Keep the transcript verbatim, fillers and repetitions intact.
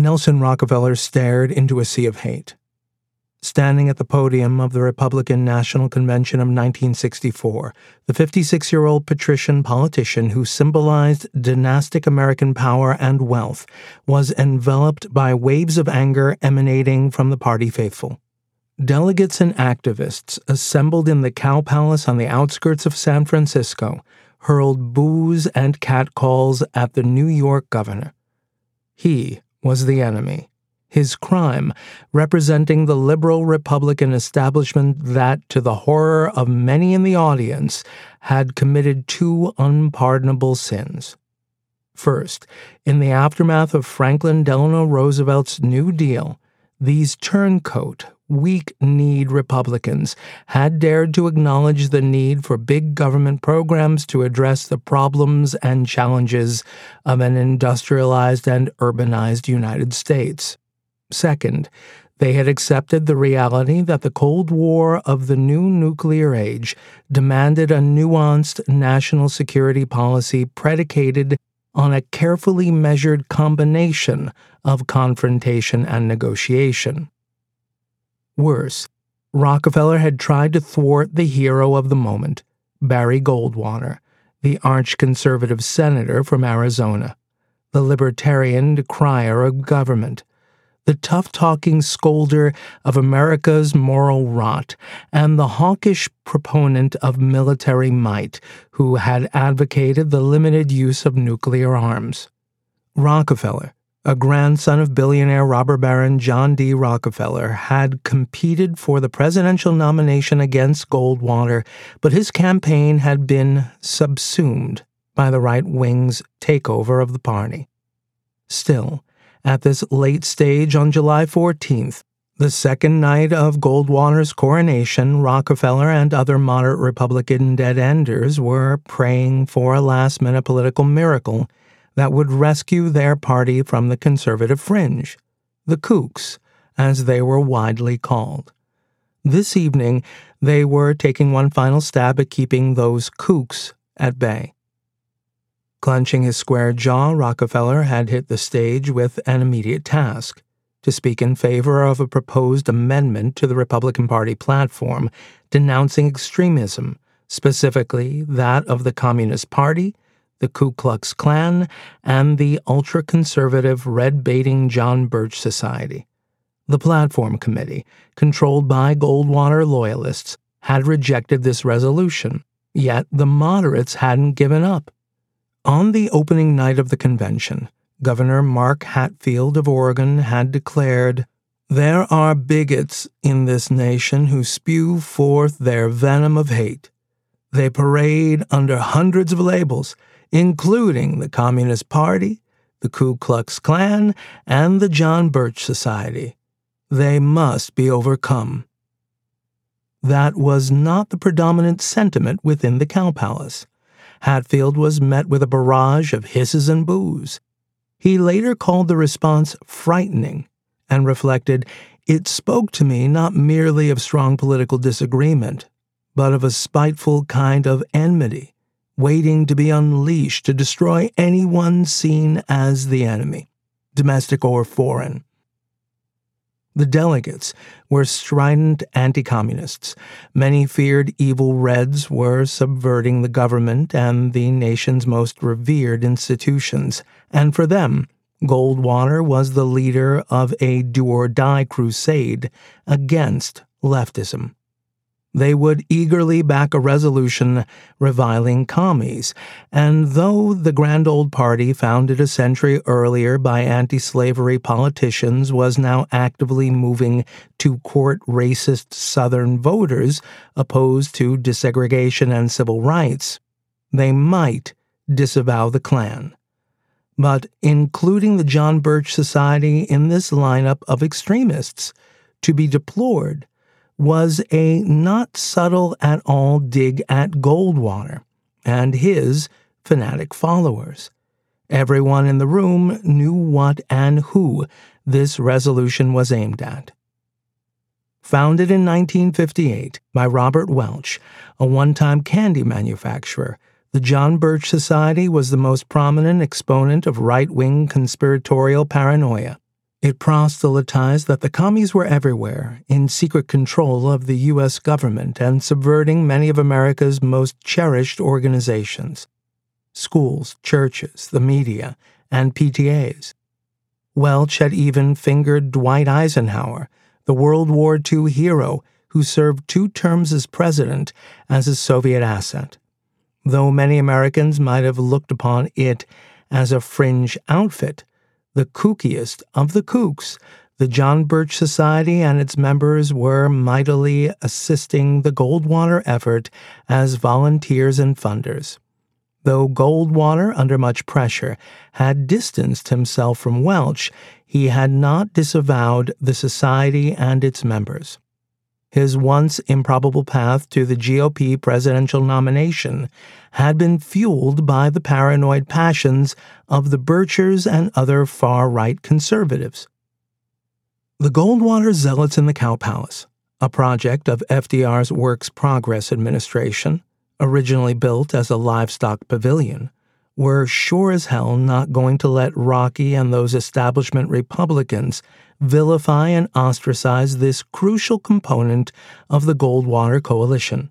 Nelson Rockefeller stared into a sea of hate. Standing at the podium of the Republican National Convention of nineteen sixty-four, the fifty-six-year-old patrician politician who symbolized dynastic American power and wealth was enveloped by waves of anger emanating from the party faithful. Delegates and activists assembled in the Cow Palace on the outskirts of San Francisco hurled boos and catcalls at the New York governor. He was the enemy. His crime, representing the liberal Republican establishment that, to the horror of many in the audience, had committed two unpardonable sins. First, in the aftermath of Franklin Delano Roosevelt's New Deal, these turncoat, weak-kneed Republicans had dared to acknowledge the need for big government programs to address the problems and challenges of an industrialized and urbanized United States. Second, they had accepted the reality that the Cold War of the new nuclear age demanded a nuanced national security policy predicated on a carefully measured combination of confrontation and negotiation. Worse, Rockefeller had tried to thwart the hero of the moment, Barry Goldwater, the arch-conservative senator from Arizona, the libertarian decrier of government, the tough-talking scolder of America's moral rot, and the hawkish proponent of military might who had advocated the limited use of nuclear arms. Rockefeller, a grandson of billionaire robber baron John D. Rockefeller, had competed for the presidential nomination against Goldwater, but his campaign had been subsumed by the right wing's takeover of the party. Still, at this late stage on July fourteenth, the second night of Goldwater's coronation, Rockefeller and other moderate Republican dead-enders were praying for a last-minute political miracle that would rescue their party from the conservative fringe, the kooks, as they were widely called. This evening, they were taking one final stab at keeping those kooks at bay. Clenching his square jaw, Rockefeller had hit the stage with an immediate task: to speak in favor of a proposed amendment to the Republican Party platform denouncing extremism, specifically that of the Communist Party, the Ku Klux Klan, and the ultra-conservative red-baiting John Birch Society. The Platform Committee, controlled by Goldwater loyalists, had rejected this resolution, yet the moderates hadn't given up. On the opening night of the convention, Governor Mark Hatfield of Oregon had declared, "There are bigots in this nation who spew forth their venom of hate. They parade under hundreds of labels, including the Communist Party, the Ku Klux Klan, and the John Birch Society. They must be overcome." That was not the predominant sentiment within the Cow Palace. Hatfield was met with a barrage of hisses and boos. He later called the response frightening and reflected, "It spoke to me not merely of strong political disagreement, but of a spiteful kind of enmity, waiting to be unleashed to destroy anyone seen as the enemy, domestic or foreign." The delegates were strident anti-communists. Many feared evil Reds were subverting the government and the nation's most revered institutions, and for them, Goldwater was the leader of a do-or-die crusade against leftism. They would eagerly back a resolution reviling commies, and though the grand old party founded a century earlier by anti-slavery politicians was now actively moving to court racist Southern voters opposed to desegregation and civil rights, they might disavow the Klan. But including the John Birch Society in this lineup of extremists, to be deplored, was a not subtle at all dig at Goldwater and his fanatic followers. Everyone in the room knew what and who this resolution was aimed at. Founded in nineteen fifty-eight by Robert Welch, a one-time candy manufacturer, the John Birch Society was the most prominent exponent of right-wing conspiratorial paranoia, It proselytized that the commies were everywhere, in secret control of the U S government and subverting many of America's most cherished organizations: schools, churches, the media, and P T As. Welch had even fingered Dwight Eisenhower, the World War Two hero who served two terms as president, as a Soviet asset, though many Americans might have looked upon it as a fringe outfit. The kookiest of the kooks, the John Birch Society and its members were mightily assisting the Goldwater effort as volunteers and funders. Though Goldwater, under much pressure, had distanced himself from Welch, he had not disavowed the society and its members. His once improbable path to the G O P presidential nomination had been fueled by the paranoid passions of the Birchers and other far-right conservatives. The Goldwater Zealots in the Cow Palace, a project of F D R's Works Progress Administration, originally built as a livestock pavilion, were sure as hell not going to let Rocky and those establishment Republicans vilify and ostracize this crucial component of the Goldwater coalition.